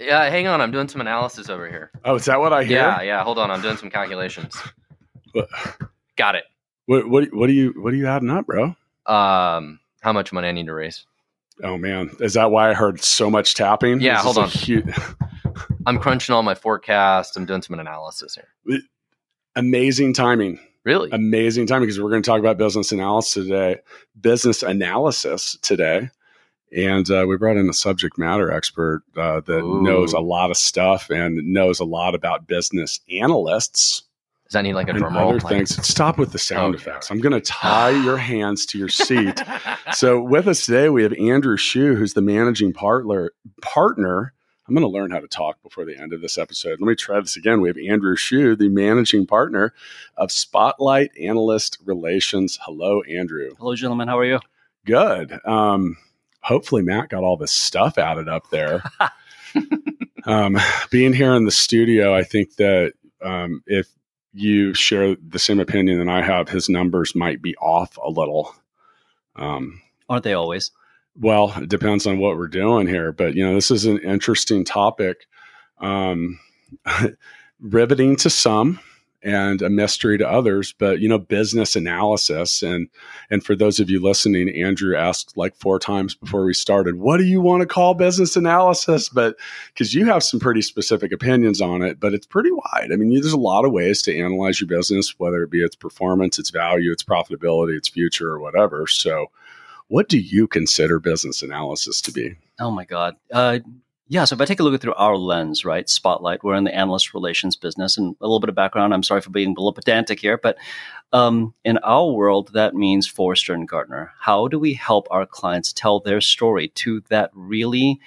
Yeah, hang on. I'm doing some analysis over here. Oh, is that what I hear? Yeah. Hold on. I'm doing some calculations. Got it. What are you adding up, bro? How much money I need to raise? Oh man, is that why I heard so much tapping? Yeah, hold on. I'm crunching all my forecasts. I'm doing some analysis here. Amazing timing. Really? Amazing timing, because we're going to talk about business analysis today. And we brought in a subject matter expert that knows a lot of stuff and knows a lot about business analysts. Does that need like a drum roll? Stop with the sound effects. I'm going to tie your hands to your seat. So with us today, we have Andrew Hsu, who's the managing partner. I'm going to learn how to talk before the end of this episode. Let me try this again. We have Andrew Hsu, the managing partner of Spotlight Analyst Relations. Hello, Andrew. Hello, gentlemen. How are you? Good. Hopefully, Matt got all this stuff added up there. Being here in the studio, I think that if you share the same opinion that I have, his numbers might be off a little. Aren't they always? Well, it depends on what we're doing here, but this is an interesting topic, riveting to some and a mystery to others, but business analysis. And for those of you listening, Andrew asked like 4 times before we started, what do you want to call business analysis? But because you have some pretty specific opinions on it, but it's pretty wide. I mean, there's a lot of ways to analyze your business, whether it be its performance, its value, its profitability, its future, or whatever. So what do you consider business analysis to be? Oh, my God. So if I take a look through our lens, right, Spotlight, we're in the analyst relations business. And a little bit of background, I'm sorry for being a little pedantic here, but in our world, that means Forrester and Gartner. How do we help our clients tell their story to that really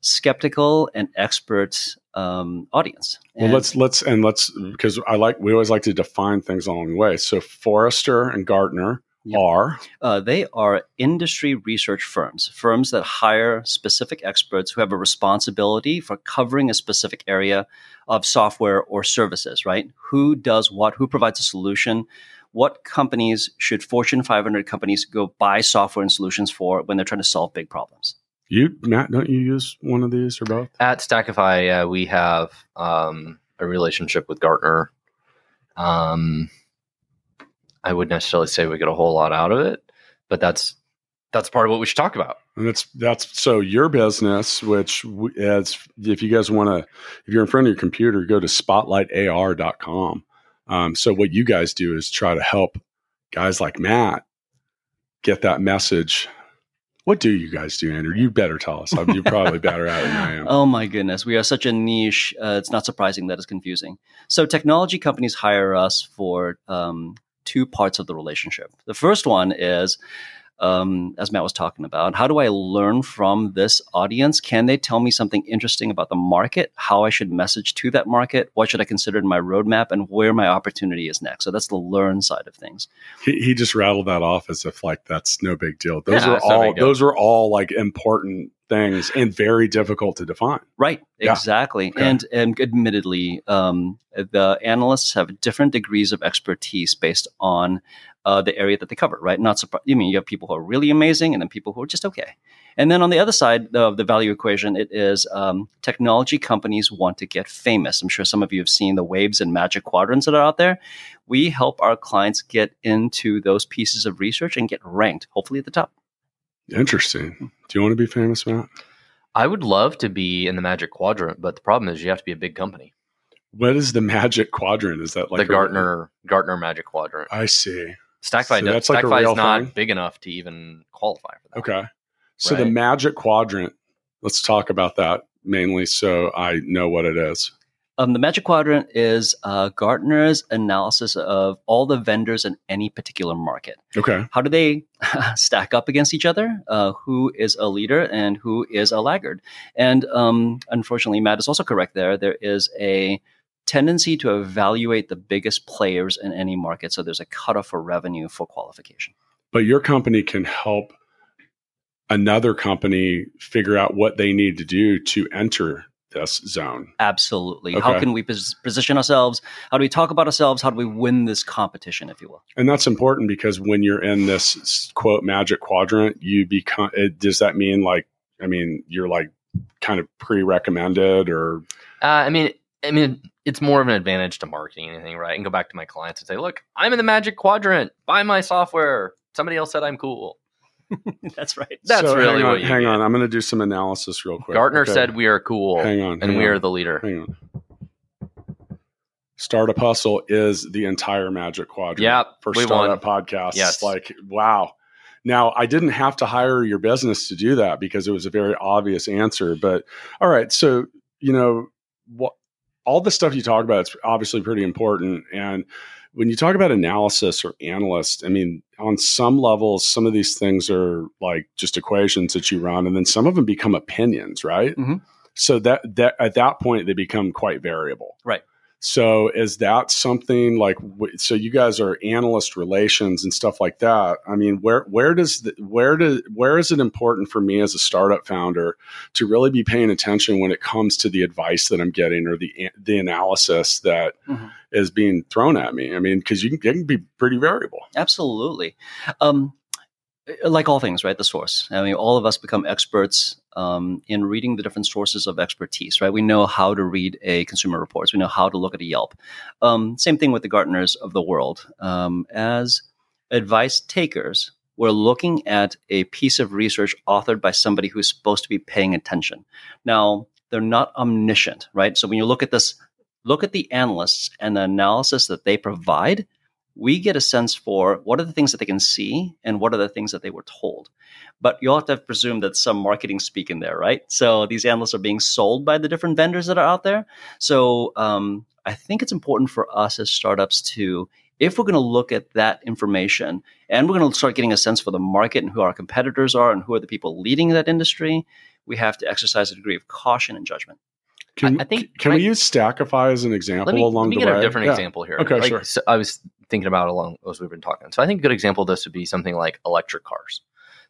skeptical and expert audience? Well, let's because we always like to define things along the way. So Forrester and Gartner. Yep. They are industry research firms that hire specific experts who have a responsibility for covering a specific area of software or services, right? Who does what? Who provides a solution? What companies should Fortune 500 companies go buy software and solutions for when they're trying to solve big problems? You, Matt, don't you use one of these or both? At Stackify, we have a relationship with Gartner. I wouldn't necessarily say we get a whole lot out of it, but that's part of what we should talk about. And that's so your business, which as if you guys want to, if you're in front of your computer, go to spotlightar.com. So what you guys do is try to help guys like Matt get that message. What do you guys do, Andrew? You better tell us. You're probably better at it than I am. Oh, my goodness. We are such a niche. It's not surprising that it's confusing. So technology companies hire us for two parts of the relationship. The first one is, as Matt was talking about, how do I learn from this audience? Can they tell me something interesting about the market, how I should message to that market, what should I consider in my roadmap, and where my opportunity is next? So that's the learn side of things. He just rattled that off as if like that's no big deal. Those are all like important things and very difficult to define. Right, yeah. Exactly. Okay. And admittedly, the analysts have different degrees of expertise based on the area that they cover, right? Not surprised. I mean, you have people who are really amazing and then people who are just okay. And then on the other side of the value equation, it is technology companies want to get famous. I'm sure some of you have seen the waves and Magic Quadrants that are out there. We help our clients get into those pieces of research and get ranked, hopefully at the top. Interesting. Do you want to be famous, Matt? I would love to be in the Magic Quadrant, but the problem is you have to be a big company. What is the Magic Quadrant? Is that like the Gartner Magic Quadrant? I see. Stackify is not big enough to even qualify for that. Okay. So right? The Magic Quadrant, let's talk about that mainly so I know what it is. The Magic Quadrant is Gartner's analysis of all the vendors in any particular market. Okay. How do they stack up against each other? Who is a leader and who is a laggard? And unfortunately, Matt is also correct there. There is a tendency to evaluate the biggest players in any market. So there's a cutoff for revenue for qualification. But your company can help another company figure out what they need to do to enter this zone. Absolutely. Okay. How can we position ourselves? How do we talk about ourselves? How do we win this competition, if you will? And that's important because when you're in this quote Magic Quadrant, you become, does that mean like, I mean, you're like kind of pre-recommended or? I mean, it's more of an advantage to marketing anything, right? I can go back to my clients and say, look, I'm in the Magic Quadrant. Buy my software. Somebody else said I'm cool. That's right. That's so really what you hang on. I'm going to do some analysis real quick. Gartner said we are cool. Hang on. We are the leader. Hang on. Startup Hustle is the entire Magic Quadrant. Yep, for startup podcasts. Yes. Like, wow. Now, I didn't have to hire your business to do that because it was a very obvious answer. But all right. So, you know, all the stuff you talk about is obviously pretty important. And when you talk about analysis or analyst, I mean, on some levels, some of these things are like just equations that you run, and then some of them become opinions, right? Mm-hmm. So that at that point, they become quite variable. Right. So is that something like, so you guys are analyst relations and stuff like that. I mean, where is it important for me as a startup founder to really be paying attention when it comes to the advice that I'm getting or the analysis that mm-hmm. is being thrown at me? I mean, because it can be pretty variable. Absolutely. Like all things, right? The source. I mean, all of us become experts in reading the different sources of expertise, right? We know how to read a consumer reports. We know how to look at a Yelp. Same thing with the Gartners of the world. As advice takers, we're looking at a piece of research authored by somebody who's supposed to be paying attention. Now, they're not omniscient, right? So when you look at this, look at the analysts and the analysis that they provide, we get a sense for what are the things that they can see and what are the things that they were told. But you ought to have presumed that some marketing speak in there, right? So these analysts are being sold by the different vendors that are out there. So I think it's important for us as startups to, if we're going to look at that information and we're going to start getting a sense for the market and who our competitors are and who are the people leading that industry, we have to exercise a degree of caution and judgment. Can we use Stackify as an example along the way? Let me get a different example here. Okay, sure. So I was thinking about along as we've been talking. So I think a good example of this would be something like electric cars.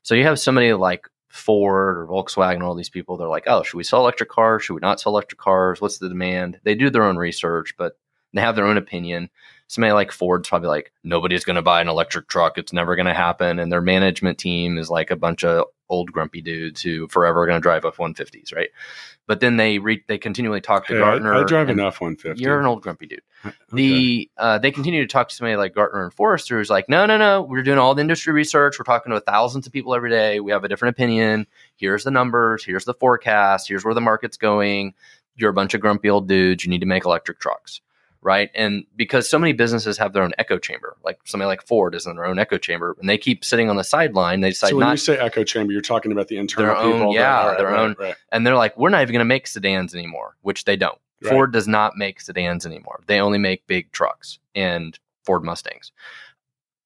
So you have somebody like Ford or Volkswagen, all these people, they're like, oh, should we sell electric cars? Should we not sell electric cars? What's the demand? They do their own research, but they have their own opinion. Somebody like Ford's probably like, nobody's going to buy an electric truck. It's never going to happen. And their management team is like a bunch of old grumpy dudes who forever are going to drive F-150s, right? But then they continually talk to Gartner. I drive an F-150. You're an old grumpy dude. Okay. They continue to talk to somebody like Gartner and Forrester who's like, no, we're doing all the industry research. We're talking to thousands of people every day. We have a different opinion. Here's the numbers. Here's the forecast. Here's where the market's going. You're a bunch of grumpy old dudes. You need to make electric trucks. Right. And because so many businesses have their own echo chamber, like somebody like Ford is in their own echo chamber and they keep sitting on the sideline. They decide you say echo chamber, you're talking about the internal people. Yeah, their own. Right. And they're like, we're not even going to make sedans anymore, which they don't. Right. Ford does not make sedans anymore. They only make big trucks and Ford Mustangs.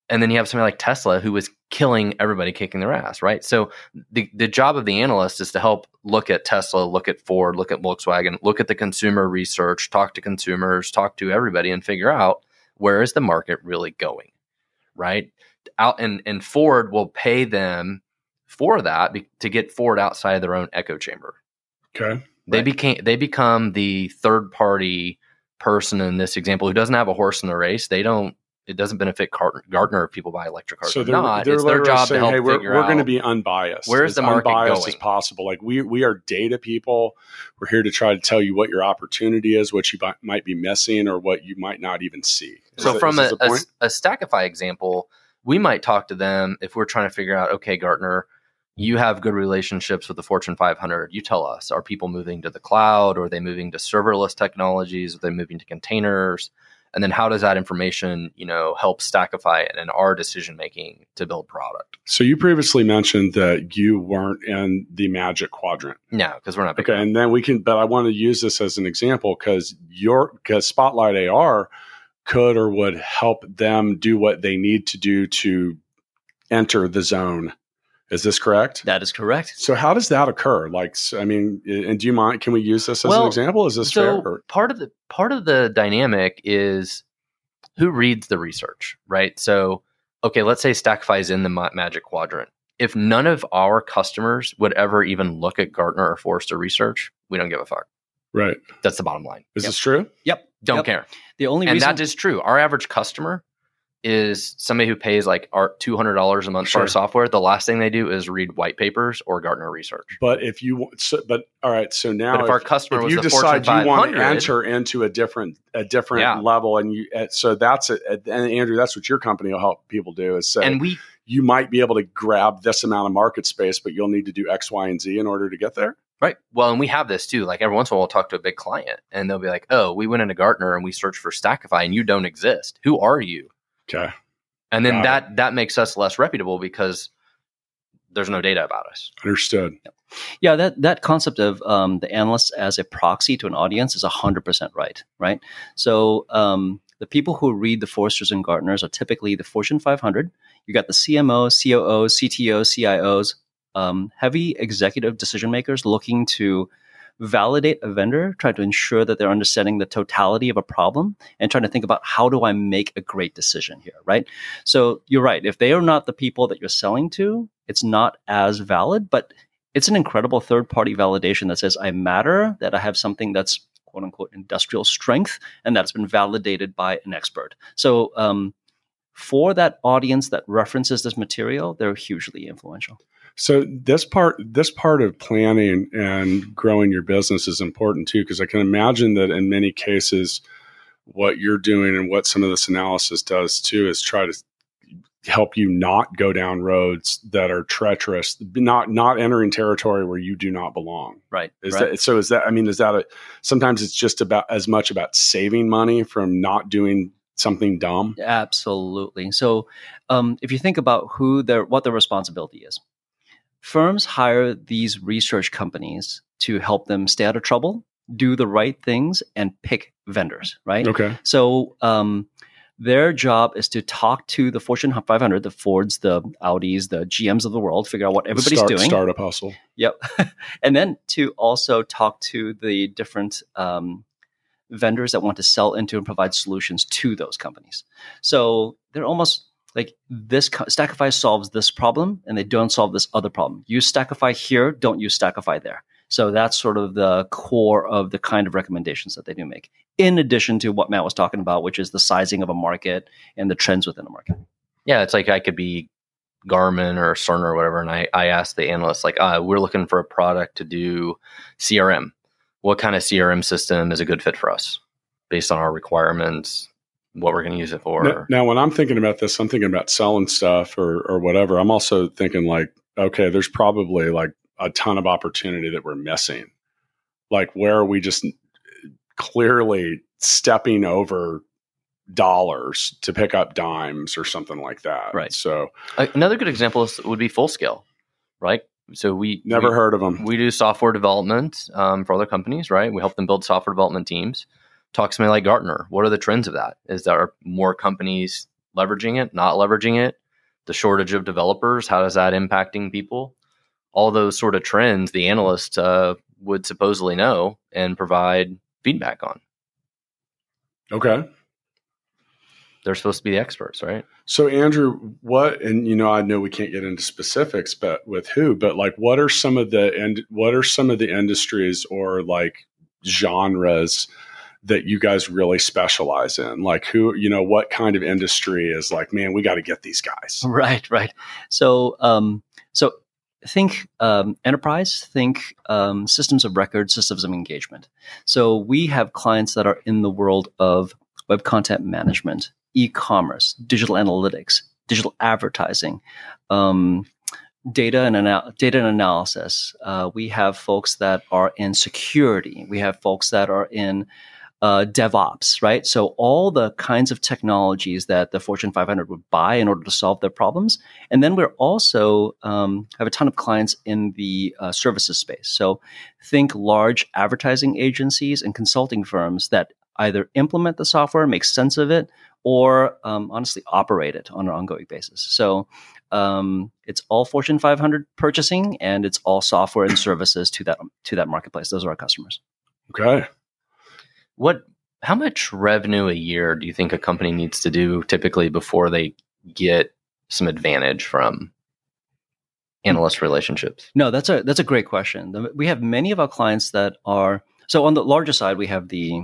And then you have somebody like Tesla who was killing everybody, kicking their ass, right? So the job of the analyst is to help look at Tesla, look at Ford, look at Volkswagen, look at the consumer research, talk to consumers, talk to everybody and figure out where is the market really going, right? And Ford will pay them for that to get Ford outside of their own echo chamber. Okay. They become the third party person in this example who doesn't have a horse in the race. It doesn't benefit Gartner if people buy electric cars. So it's their job saying, to help figure out. We're going to be unbiased. Where's the market going? As possible. Like we are data people. We're here to try to tell you what your opportunity is, what you might be missing, or what you might not even see. So from a Stackify example, we might talk to them if we're trying to figure out, okay, Gartner, you have good relationships with the Fortune 500. You tell us, are people moving to the cloud? Or are they moving to serverless technologies? Are they moving to containers? And then how does that information, you know, help Stackify and in our decision-making to build product? So you previously mentioned that you weren't in the Magic Quadrant. No, because we're not. Okay. And then we can, but I want to use this as an example because Spotlight AR could or would help them do what they need to do to enter the zone. Is this correct? That is correct. So how does that occur? Like, I mean, and do you mind, can we use this as an example? Is this fair? Or? Part of the dynamic is who reads the research, right? So, okay, let's say Stackify is in the Magic Quadrant. If none of our customers would ever even look at Gartner or Forrester research, we don't give a fuck. Right. That's the bottom line. Is this true? Yep. Don't care. The only reason... And that is true. Our average customer is somebody who pays like our $200 a month for our software. The last thing they do is read white papers or Gartner research. But if you, so, but all right, so now but if our customer if was you the Fortune 500, you want to enter into a different level, and you so that's it. And Andrew, that's what your company will help people do is say, and you might be able to grab this amount of market space, but you'll need to do X, Y, and Z in order to get there. Right. Well, and we have this too. Like every once in a while, we'll talk to a big client, and they'll be like, "Oh, we went into Gartner and we searched for Stackify, and you don't exist. Who are you?" Okay. And then that makes us less reputable because there's no data about us. Understood. Yeah, that concept of the analyst as a proxy to an audience is 100% right, right? So the people who read the Forresters and Gartners are typically the Fortune 500. You got the CMOs, COOs, CTOs, CIOs, heavy executive decision makers looking to validate a vendor, try to ensure that they're understanding the totality of a problem and trying to think about how do I make a great decision here, right? So you're right. If they are not the people that you're selling to, it's not as valid, but it's an incredible third-party validation that says I matter, that I have something that's quote-unquote industrial strength, and that's been validated by an expert. So for that audience that references this material, they're hugely influential. So this part of planning and growing your business is important too, because I can imagine that in many cases, what you're doing and what some of this analysis does too is try to help you not go down roads that are treacherous, not entering territory where you do not belong. Right. Sometimes it's just about as much about saving money from not doing something dumb? Absolutely. So if you think about what their responsibility is. Firms hire these research companies to help them stay out of trouble, do the right things, and pick vendors, right? Okay. So their job is to talk to the Fortune 500, the Fords, the Audis, the GMs of the world, figure out what everybody's doing. Startup Hustle. Yep. And then to also talk to the different vendors that want to sell into and provide solutions to those companies. So they're almost... like this, Stackify solves this problem and they don't solve this other problem. Use Stackify here, don't use Stackify there. So that's sort of the core of the kind of recommendations that they do make, in addition to what Matt was talking about, which is the sizing of a market and the trends within a market. Yeah, it's like I could be Garmin or Cerner or whatever, and I asked the analyst, like, we're looking for a product to do CRM. What kind of CRM system is a good fit for us based on our requirements? What we're going to use it for. Now, when I'm thinking about this, I'm thinking about selling stuff or whatever. I'm also thinking like, okay, there's probably like a ton of opportunity that we're missing. Like where are we just clearly stepping over dollars to pick up dimes or something like that. Right. So another good example would be Full Scale, right? So we heard of them. We do software development for other companies, right? We help them build software development teams. Talk to me like Gartner. What are the trends of that? Is there more companies leveraging it, not leveraging it? The shortage of developers, how is that impacting people? All those sort of trends the analyst would supposedly know and provide feedback on. Okay. They're supposed to be the experts, right? So Andrew, I know we can't get into specifics, but with who, but like what are some of the industries or like genres that you guys really specialize in? Like who, you know, what kind of industry is like, man, we got to get these guys. Right, right. So, think enterprise, think systems of record, systems of engagement. So we have clients that are in the world of web content management, e-commerce, digital analytics, digital advertising, data and analysis. We have folks that are in security. We have folks that are in DevOps, right? So all the kinds of technologies that the Fortune 500 would buy in order to solve their problems. And then we're also have a ton of clients in the services space. So think large advertising agencies and consulting firms that either implement the software, make sense of it, or honestly operate it on an ongoing basis. So it's all Fortune 500 purchasing, and it's all software and services to that marketplace. Those are our customers. Okay. How much revenue a year do you think a company needs to do typically before they get some advantage from analyst relationships? No, that's a great question. We have many of our clients that are, so on the larger side, we have the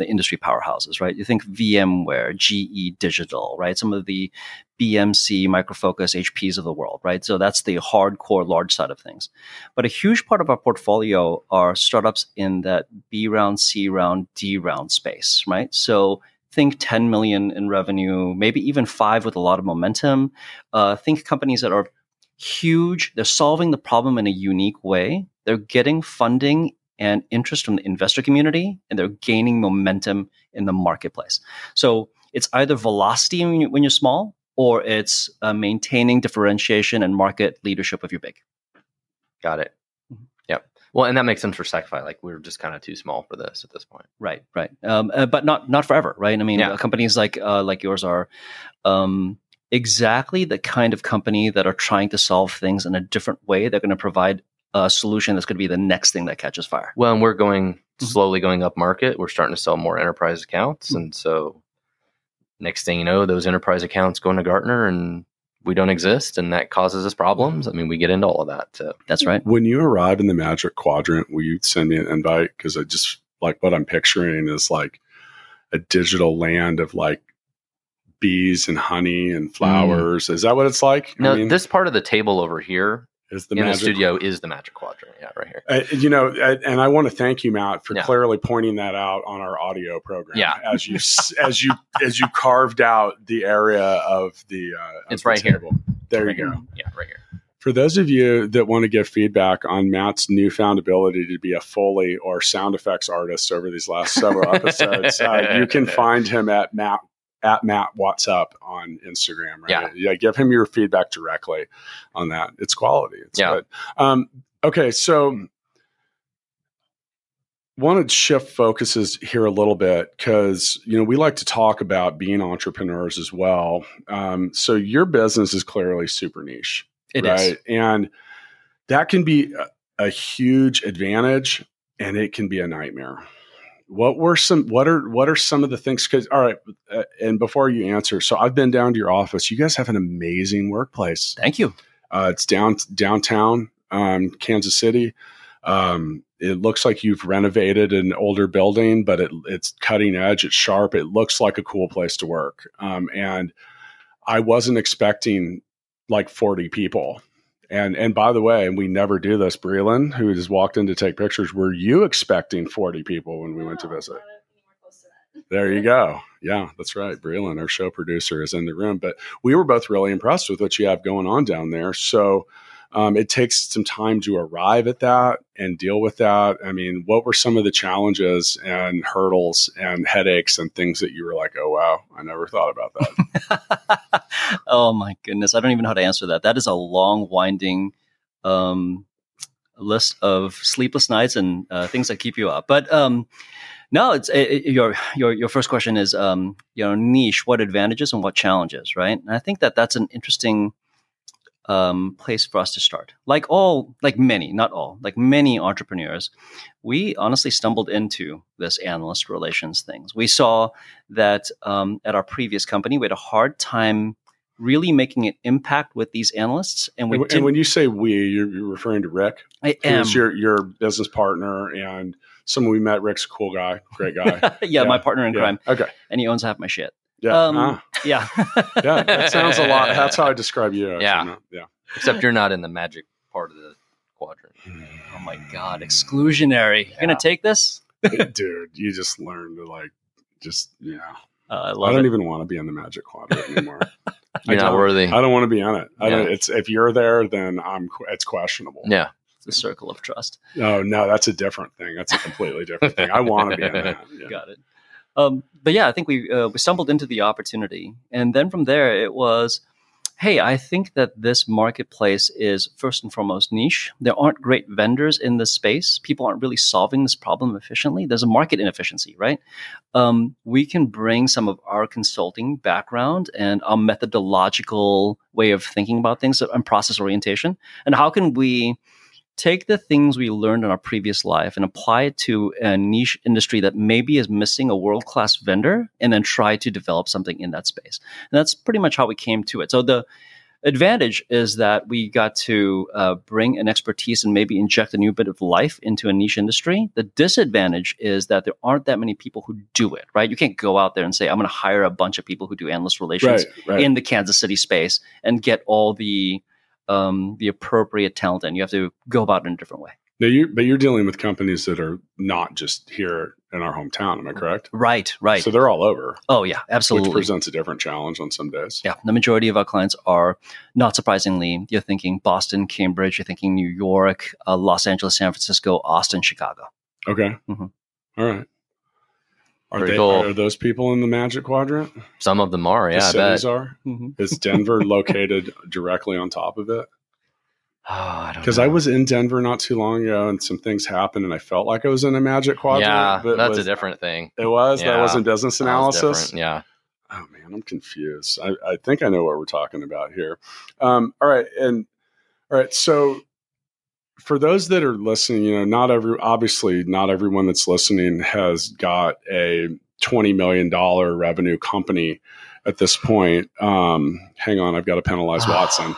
industry powerhouses, right? You think VMware, GE Digital, right? Some of the BMC, Microfocus, HPs of the world, right? So that's the hardcore large side of things. But a huge part of our portfolio are startups in that B round, C round, D round space, right? So think 10 million in revenue, maybe even 5 with a lot of momentum. Think companies that are huge. They're solving the problem in a unique way. They're getting funding and interest from the investor community, and they're gaining momentum in the marketplace. So it's either velocity when you're small, or it's maintaining differentiation and market leadership if you're big. Got it. Mm-hmm. Yeah. Well, and that makes sense for Stackify. Like, we're just kind of too small for this at this point. Right. Right. But not forever. Right. I mean, companies like yours are exactly the kind of company that are trying to solve things in a different way. They're going to provide a solution that's going to be the next thing that catches fire. Well, and we're slowly going up market. We're starting to sell more enterprise accounts, and so next thing you know, those enterprise accounts go into Gartner, and we don't exist, and that causes us problems. I mean, we get into all of that. So. That's right. When you arrive in the Magic Quadrant, will you send me an invite? Because I just like what I'm picturing is like a digital land of like bees and honey and flowers. Is that what it's like? No, this part of the table over here. Is the Magic Quadrant. Yeah, right here. And I want to thank you, Matt, for clearly pointing that out on our audio program. Yeah. As you carved out the area of the it's right here. There you go. Yeah, right here. For those of you that want to give feedback on Matt's newfound ability to be a Foley or sound effects artist over these last several episodes, you can find him at Matt WhatsApp on Instagram, right? Yeah, give him your feedback directly on that. It's quality. It's good. Okay, so want to shift focuses here a little bit because, we like to talk about being entrepreneurs as well. So your business is clearly super niche. It right? is. And that can be a huge advantage, and it can be a nightmare. What are some of the things? Because all right, and before you answer, so I've been down to your office. You guys have an amazing workplace. Thank you. It's downtown Kansas City. It looks like you've renovated an older building, but it's cutting edge. It's sharp. It looks like a cool place to work. And I wasn't expecting like 40 people. And by the way, and we never do this, Breelan, who just walked in to take pictures, were you expecting 40 people when we went to visit? There you go. Yeah, that's right. Breelan, our show producer, is in the room. But we were both really impressed with what you have going on down there. So it takes some time to arrive at that and deal with that. I mean, what were some of the challenges and hurdles and headaches and things that you were like, oh, wow, I never thought about that? Oh, my goodness. I don't even know how to answer that. That is a long, winding list of sleepless nights and things that keep you up. But no, your first question is, niche, what advantages and what challenges, right? And I think that's an interesting place for us to start. Like many entrepreneurs, we honestly stumbled into this analyst relations things. We saw that at our previous company, we had a hard time really making an impact with these analysts. And when you say we, you're referring to Rick. I am. Who's your business partner and someone we met. Rick's a cool guy, great guy. yeah, my partner in crime. Okay. And he owns half my shit. Yeah. Yeah. That sounds a lot. That's how I describe you. Actually. Yeah. Yeah. Except you're not in the magic part of the quadrant. Oh my God. Exclusionary. Yeah. You going to take this? Dude, you just learn to yeah. I don't even want to be in the Magic Quadrant anymore. You're not worthy. I don't want to be on it. It's if you're there, then it's questionable. Yeah. the circle of trust. Oh, no, that's a different thing. That's a completely different thing. I want to be in that. Yeah. Got it. But yeah, I think we stumbled into the opportunity. And then from there, it was, hey, I think that this marketplace is first and foremost niche. There aren't great vendors in this space. People aren't really solving this problem efficiently. There's a market inefficiency, right? We can bring some of our consulting background and our methodological way of thinking about things and process orientation. And how can we take the things we learned in our previous life and apply it to a niche industry that maybe is missing a world-class vendor, and then try to develop something in that space. And that's pretty much how we came to it. So the advantage is that we got to bring an expertise and maybe inject a new bit of life into a niche industry. The disadvantage is that there aren't that many people who do it, right? You can't go out there and say, I'm going to hire a bunch of people who do analyst relations in the Kansas City space and get all the appropriate talent, and you have to go about it in a different way. Now you're dealing with companies that are not just here in our hometown. Am I correct? Right, right. So they're all over. Oh yeah, absolutely. Which presents a different challenge on some days. Yeah. The majority of our clients are, not surprisingly, you're thinking Boston, Cambridge, you're thinking New York, Los Angeles, San Francisco, Austin, Chicago. Okay. Mm-hmm. All right. Are those people in the Magic Quadrant? Some of them are, yeah. I bet. Mm-hmm. Is Denver located directly on top of it? Oh, I don't know. Because I was in Denver not too long ago, and some things happened, and I felt like I was in a Magic Quadrant. Yeah, but that's a different thing. It was? Yeah, that wasn't business analysis? Was yeah. Oh, man, I'm confused. I think I know what we're talking about here. All right, so... for those that are listening, not everyone that's listening has got a $20 million revenue company at this point. Hang on, I've got to penalize Watson.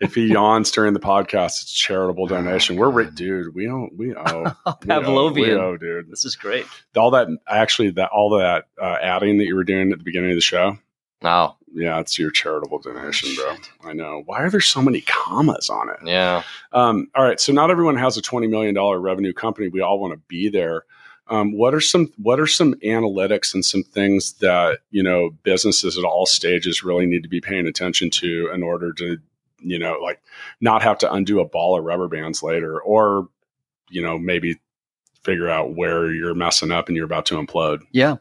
If he yawns during the podcast, it's charitable donation. We're Rick, dude. We owe. Pavlovian. We owe, dude. This is great. All that adding that you were doing at the beginning of the show. Wow. Yeah, it's your charitable donation, bro. I know. Why are there so many commas on it? Yeah. All right. So not everyone has a $20 million revenue company. We all want to be there. What are some analytics and some things that, businesses at all stages really need to be paying attention to in order to, not have to undo a ball of rubber bands later, or, maybe figure out where you're messing up and you're about to implode? Yeah.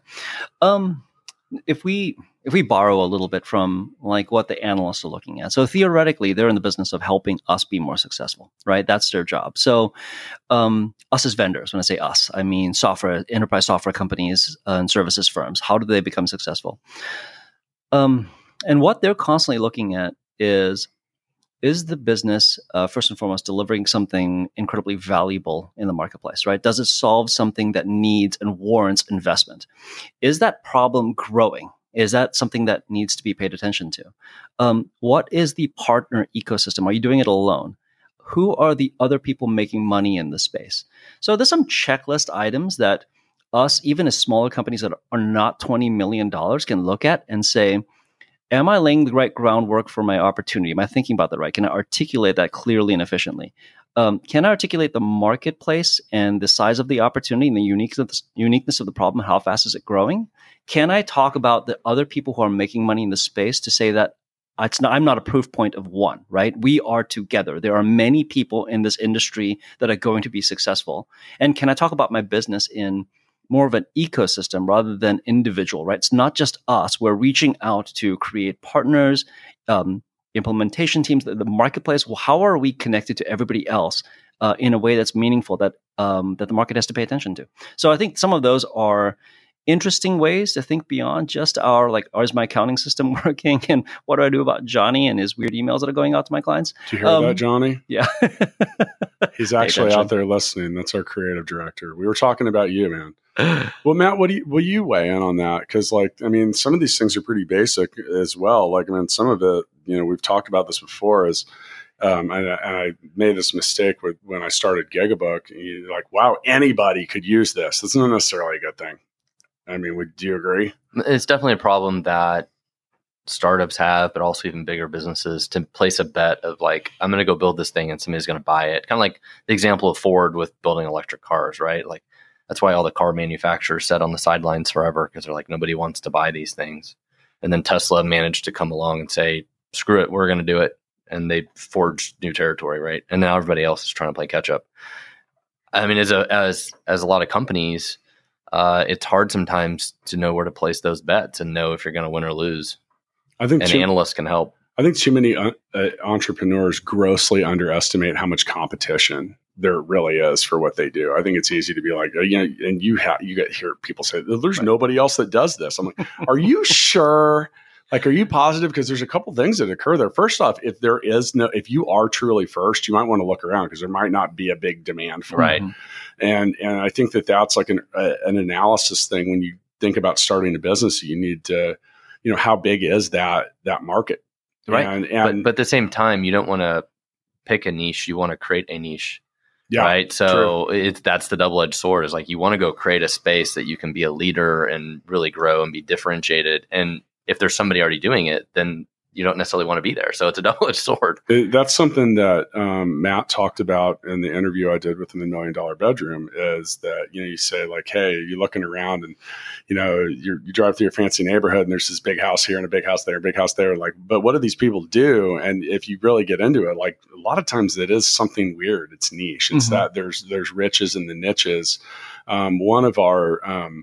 If we borrow a little bit from what the analysts are looking at. So theoretically, they're in the business of helping us be more successful, right? That's their job. So us as vendors, when I say us, I mean enterprise software companies and services firms. How do they become successful? And what they're constantly looking at is the business, first and foremost, delivering something incredibly valuable in the marketplace, right? Does it solve something that needs and warrants investment? Is that problem growing? Is that something that needs to be paid attention to? What is the partner ecosystem? Are you doing it alone? Who are the other people making money in the space? So there's some checklist items that us, even as smaller companies that are not $20 million, can look at and say, am I laying the right groundwork for my opportunity? Am I thinking about that right? Can I articulate that clearly and efficiently? Can I articulate the marketplace and the size of the opportunity and the uniqueness of the problem? How fast is it growing? Can I talk about the other people who are making money in the space to say that I'm not a proof point of one, right? We are together. There are many people in this industry that are going to be successful. And can I talk about my business in more of an ecosystem rather than individual, right? It's not just us. We're reaching out to create partners, implementation teams, the marketplace. Well, how are we connected to everybody else in a way that's meaningful that the market has to pay attention to? So I think some of those are interesting ways to think beyond just our, is my accounting system working? And what do I do about Johnny and his weird emails that are going out to my clients? Do you hear that, Johnny? Yeah. He's actually out there listening. That's our creative director. We were talking about you, man. Well, Matt, will you weigh in on that? Because, some of these things are pretty basic as well. Some of it, we've talked about this before. And I made this mistake when I started Gigabook. You're like, wow, anybody could use this. It's not necessarily a good thing. Do you agree? It's definitely a problem that startups have, but also even bigger businesses, to place a bet of I'm going to go build this thing and somebody's going to buy it. Kind of like the example of Ford with building electric cars, right? That's why all the car manufacturers sat on the sidelines forever, because they're nobody wants to buy these things. And then Tesla managed to come along and say, screw it, we're going to do it. and they forged new territory, right? And now everybody else is trying to play catch up. I mean, as a lot of companies, it's hard sometimes to know where to place those bets and know if you're going to win or lose. I think an analyst can help. I think too many entrepreneurs grossly underestimate how much competition there really is for what they do. I think it's easy to be like, you know, and you hear people say, "There's nobody else that does this." I'm like, "Are you sure? Like, are you positive?" Because there's a couple things that occur there. First off, if you are truly first, you might want to look around because there might not be a big demand for it. And I think that's like an analysis thing when you think about starting a business. You need to, you know, how big is that market? Right. But at the same time, you don't want to pick a niche. You want to create a niche. Yeah, right. So that's the double-edged sword. Is like you want to go create a space that you can be a leader and really grow and be differentiated. And if there's somebody already doing it, then you don't necessarily want to be there. So it's a double-edged sword. That's something that Matt talked about in the interview I did with him in $1 Million Bedroom. Is that, you know, you say like, hey, you're looking around and, you know, you drive through your fancy neighborhood and there's this big house here and a big house there, Like, but what do these people do? And if you really get into it, like a lot of times it is something weird. It's niche. It's that there's riches in the niches. One of our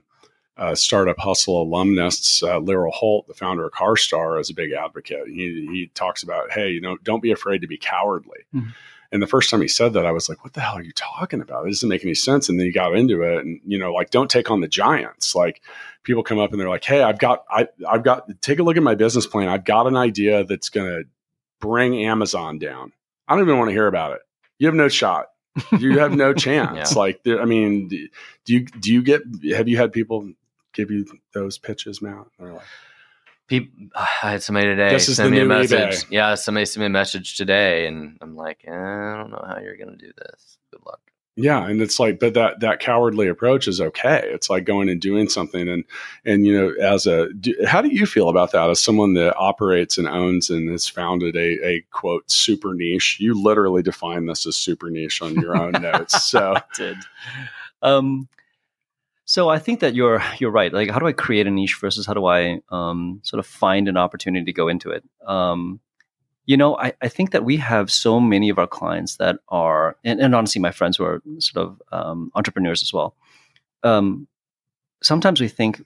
Startup Hustle alumnus, Leroy Holt, the founder of Carstar, is a big advocate. He talks about, hey, you know, don't be afraid to be cowardly. Mm-hmm. And the first time he said that, I was like, what the hell are you talking about? It doesn't make any sense. And then he got into it and, you know, like, don't take on the giants. Like, people come up and they're like, hey, I've got, take a look at my business plan. I've got an idea that's going to bring Amazon down. I don't even want to hear about it. You have no shot. You have no chance. Yeah. Like, I mean, have you had people give you those pitches, Matt? Like, I had somebody today send me a message. eBay. Yeah, somebody sent me a message today, and I'm like, I don't know how you're going to do this. Good luck. Yeah, and it's like, but that cowardly approach is okay. It's like going and doing something, and you know, how do you feel about that as someone that operates and owns and has founded a quote super niche? You literally define this as super niche on your own notes. So I did. So I think that you're right. Like, how do I create a niche versus how do I sort of find an opportunity to go into it? You know, I think that we have so many of our clients that are, and honestly, my friends who are sort of entrepreneurs as well. Sometimes we think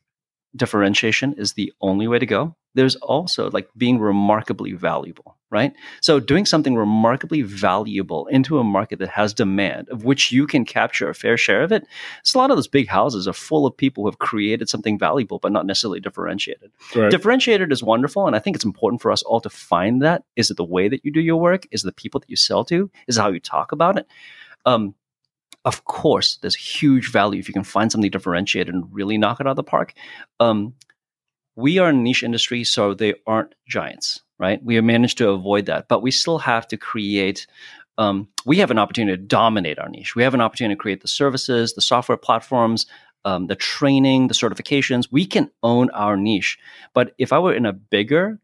differentiation is the only way to go. There's also like being remarkably valuable, right? So doing something remarkably valuable into a market that has demand, of which you can capture a fair share of it. So a lot of those big houses are full of people who have created something valuable, but not necessarily differentiated. Right. Differentiated is wonderful. And I think it's important for us all to find that. Is it the way that you do your work? Is it the people that you sell to? Is it how you talk about it? Of course, there's huge value if you can find something differentiated and really knock it out of the park. We are a niche industry, so they aren't giants, right? We have managed to avoid that, but we still have to create. We have an opportunity to dominate our niche. We have an opportunity to create the services, the software platforms, the training, the certifications. We can own our niche. But if I were in a bigger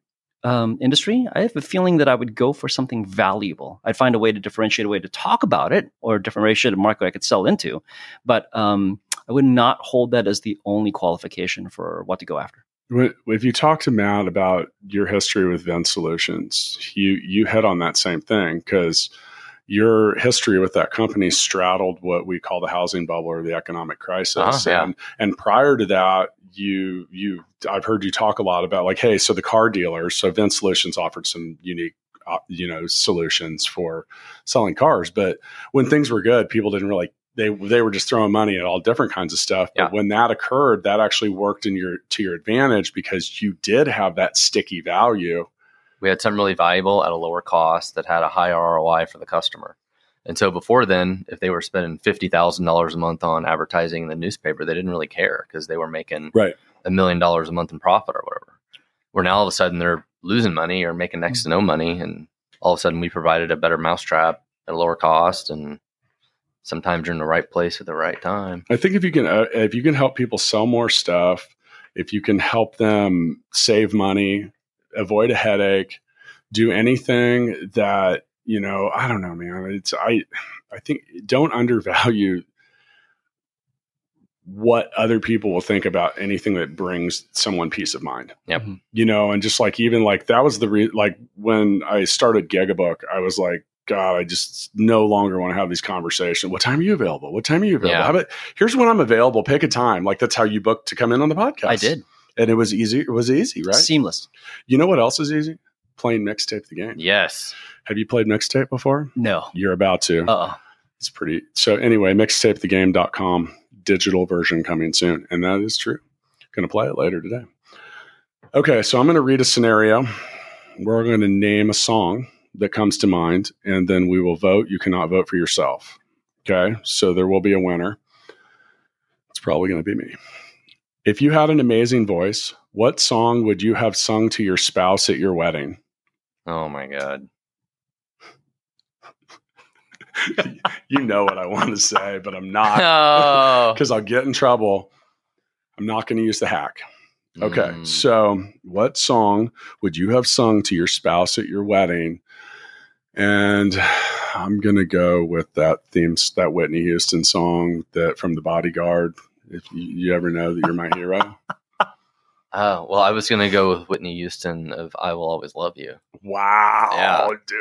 industry, I have a feeling that I would go for something valuable. I'd find a way to differentiate, a way to talk about it, or a differentiated market I could sell into. But I would not hold that as the only qualification for what to go after. If you talk to Matt about your history with Vent Solutions, you hit on that same thing, because your history with that company straddled what we call the housing bubble or the economic crisis. And prior to that, I've heard you talk a lot about like, hey, so the car dealers, so Vent Solutions offered some unique, you know, solutions for selling cars. But when things were good, people didn't really, they were just throwing money at all different kinds of stuff. But when that occurred, that actually worked to your advantage, because you did have that sticky value. We had something really valuable at a lower cost that had a high ROI for the customer. And so before then, if they were spending $50,000 a month on advertising in the newspaper, they didn't really care because they were making $1 million a month in profit or whatever. Where now all of a sudden they're losing money or making next to no money. And all of a sudden we provided a better mousetrap at a lower cost. And sometimes you're in the right place at the right time. I think if you can help people sell more stuff, if you can help them save money, avoid a headache, do anything that, you know, I don't know, man. I think don't undervalue what other people will think about anything that brings someone peace of mind. Yep. You know, and just like, even like that was the when I started Gigabook, I was like, God, I just no longer want to have these conversations. What time are you available? Yeah. How about, here's when I'm available. Pick a time. Like, that's how you booked to come in on the podcast. I did. And it was easy. It was easy, right? Seamless. You know what else is easy? Playing Mixtape the Game. Yes. Have you played Mixtape before? No. You're about to. It's pretty. So anyway, mixtapethegame.com, digital version coming soon. And that is true. Going to play it later today. Okay. So I'm going to read a scenario. We're going to name a song that comes to mind, and then we will vote. You cannot vote for yourself. Okay. So there will be a winner. It's probably going to be me. If you had an amazing voice, what song would you have sung to your spouse at your wedding? Oh my God. You know what I want to say, but I'm not, because I'll get in trouble. I'm not going to use the hack. Okay. So what song would you have sung to your spouse at your wedding? And I'm going to go with that theme, that Whitney Houston song that from The Bodyguard. If you ever know that you're my hero. Oh, well, I was going to go with Whitney Houston of I Will Always Love You. Wow, yeah. Dude.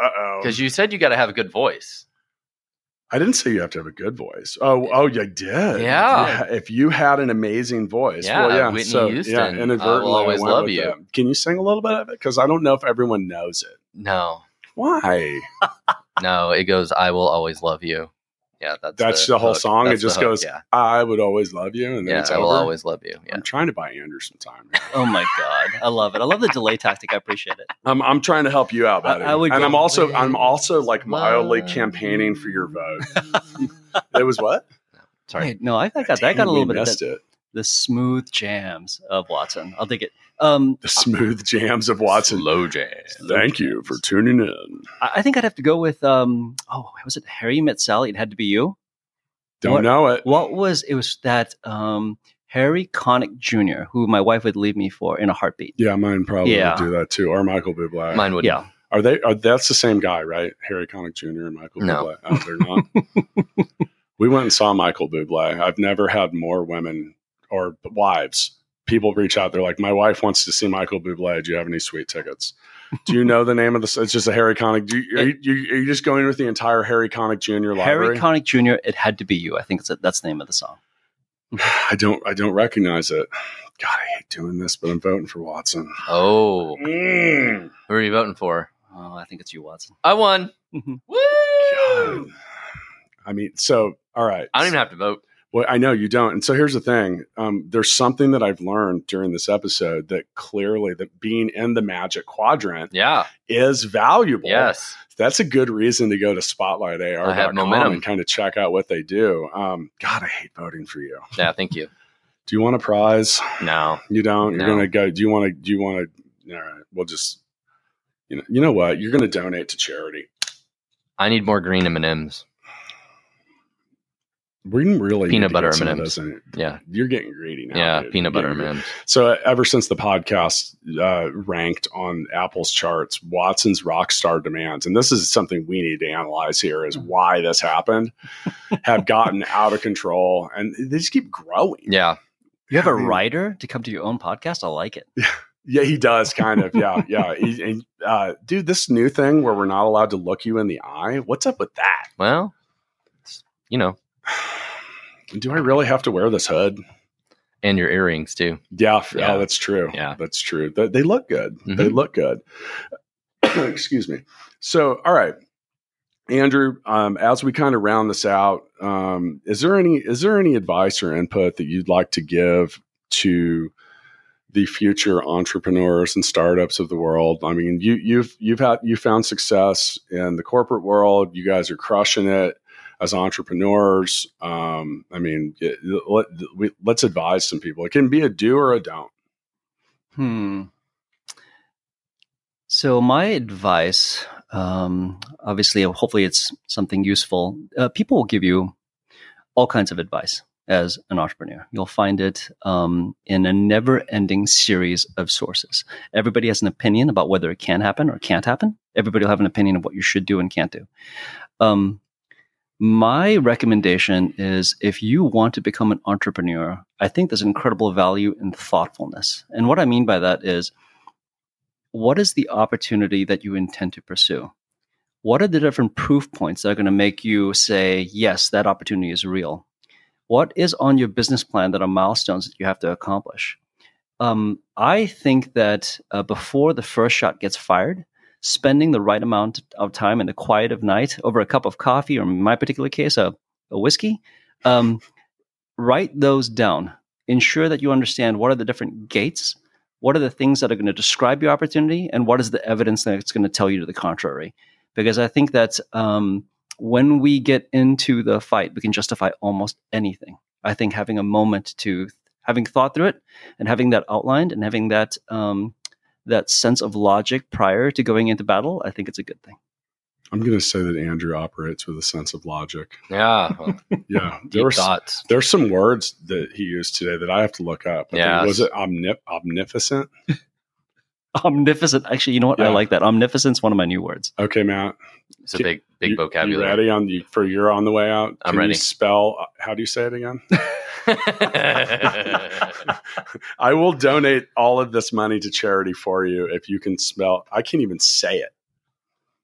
Uh-oh. Because you said you got to have a good voice. I didn't say you have to have a good voice. Oh, you did. Yeah. If you had an amazing voice. Yeah, well, yeah. Whitney Houston. Yeah, inadvertently, I Will Always Love You. That. Can you sing a little bit of it? Because I don't know if everyone knows it. No. Why? No, it goes, I Will Always Love You. Yeah, that's the whole hook. Song. That's it just hook, goes, yeah. I would always love you. And then it's I will always love you. Yeah. I'm trying to buy Andrew some time. Oh, my God. I love it. I love the delay tactic. I appreciate it. I'm trying to help you out, buddy. I'm also like mildly campaigning for your vote. It was what? No, sorry. Hey, no, I got a little bit of that. The smooth jams of Watson. I'll take it. The smooth jams of Watson. Slow jams. Thank you for tuning in. I think I'd have to go with, was it Harry Met Sally? It Had to Be You? Don't know it. What was, it was that Harry Connick Jr., who my wife would leave me for in a heartbeat. Yeah, mine probably would do that too. Or Michael Bublé. Mine would. Yeah. Are that's the same guy, right? Harry Connick Jr. and Michael Bublé. No, they're not. We went and saw Michael Bublé. I've never had more women or wives. People reach out. They're like, my wife wants to see Michael Bublé. Do you have any sweet tickets? Do you know the name of this? It's just a Harry Connick. Are you just going with the entire Harry Connick Jr. library? Harry Connick Jr. It Had to Be You. I think that's the name of the song. I don't recognize it. God, I hate doing this, but I'm voting for Watson. Oh, Who are you voting for? Oh, I think it's you, Watson. I won. Woo! God. I mean, so all right. I don't even have to vote. Well, I know you don't. And so here's the thing. There's something that I've learned during this episode that clearly that being in the Magic Quadrant is valuable. Yes. That's a good reason to go to spotlightar.com and kind of check out what they do. God, I hate voting for you. Yeah, thank you. Do you want a prize? No. You don't? You're going to go. Do you want to? All right. We'll just, you know what? You're going to donate to charity. I need more green M&Ms. We didn't really peanut butter M&Ms. Yeah, you're getting greedy now. Yeah, dude. Peanut butter M&Ms. So ever since the podcast ranked on Apple's charts, Watson's rockstar demands, and this is something we need to analyze here, is why this happened, have gotten out of control, and they just keep growing. Yeah, you have a writer to come to your own podcast. I like it. Yeah, he does kind of. Yeah. Dude, this new thing where we're not allowed to look you in the eye. What's up with that? Well, do I really have to wear this hood? And your earrings too. Yeah. Oh, that's true. Yeah, that's true. They look good. Mm-hmm. They look good. Excuse me. So, all right, Andrew, as we kind of round this out, is there any advice or input that you'd like to give to the future entrepreneurs and startups of the world? I mean, you found success in the corporate world. You guys are crushing it as entrepreneurs. Let's advise some people. It can be a do or a don't. So my advice, obviously, hopefully it's something useful. People will give you all kinds of advice as an entrepreneur. You'll find it in a never-ending series of sources. Everybody has an opinion about whether it can happen or can't happen. Everybody will have an opinion of what you should do and can't do. My recommendation is if you want to become an entrepreneur, I think there's incredible value in thoughtfulness. And what I mean by that is, what is the opportunity that you intend to pursue? What are the different proof points that are going to make you say, yes, that opportunity is real? What is on your business plan that are milestones that you have to accomplish? I think that before the first shot gets fired, spending the right amount of time in the quiet of night over a cup of coffee, or in my particular case, a whiskey, write those down. Ensure that you understand what are the different gates, what are the things that are going to describe your opportunity, and what is the evidence that it's going to tell you to the contrary. Because I think that when we get into the fight, we can justify almost anything. I think having a moment to having thought through it and having that outlined and having that that sense of logic prior to going into battle, I think it's a good thing. I'm going to say that Andrew operates with a sense of logic. Yeah. Well, yeah. There's some words that he used today that I have to look up. Yeah. Was it omnificent? Omnificent. Actually, you know what? Yeah. I like that. Omnificent's one of my new words. Okay, Matt. It's a big vocabulary. You ready for you're on the way out? I'm ready. You spell, how do you say it again? I will donate all of this money to charity for you if you can spell. I can't even say it.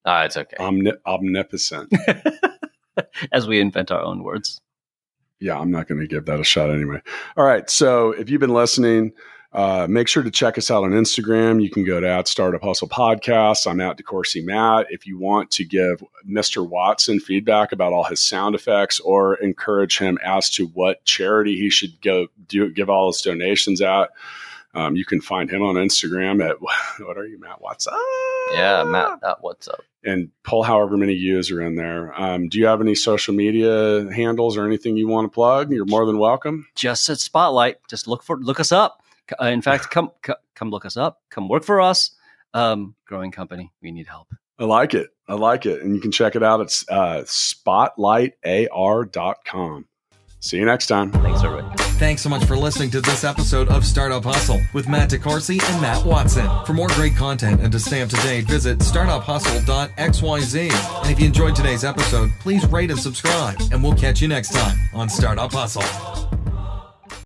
It's okay. Omnificent. As we invent our own words. Yeah, I'm not going to give that a shot anyway. All right. So if you've been listening, make sure to check us out on Instagram. You can go to @StartupHustlePodcast. I'm @DeCoursey Matt. If you want to give Mr. Watson feedback about all his sound effects or encourage him as to what charity he should go do, give all his donations at, you can find him on Instagram at, what are you, Matt Watson? Yeah, Matt Watson. And pull however many U's are in there. Do you have any social media handles or anything you want to plug? You're more than welcome. Just at Spotlight. Just look us up. In fact, come look us up. Come work for us. Growing company. We need help. I like it. And you can check it out. It's spotlightar.com. See you next time. Thanks, everybody. Thanks so much for listening to this episode of Startup Hustle with Matt DeCoursey and Matt Watson. For more great content and to stay up to date, visit startuphustle.xyz. And if you enjoyed today's episode, please rate and subscribe. And we'll catch you next time on Startup Hustle.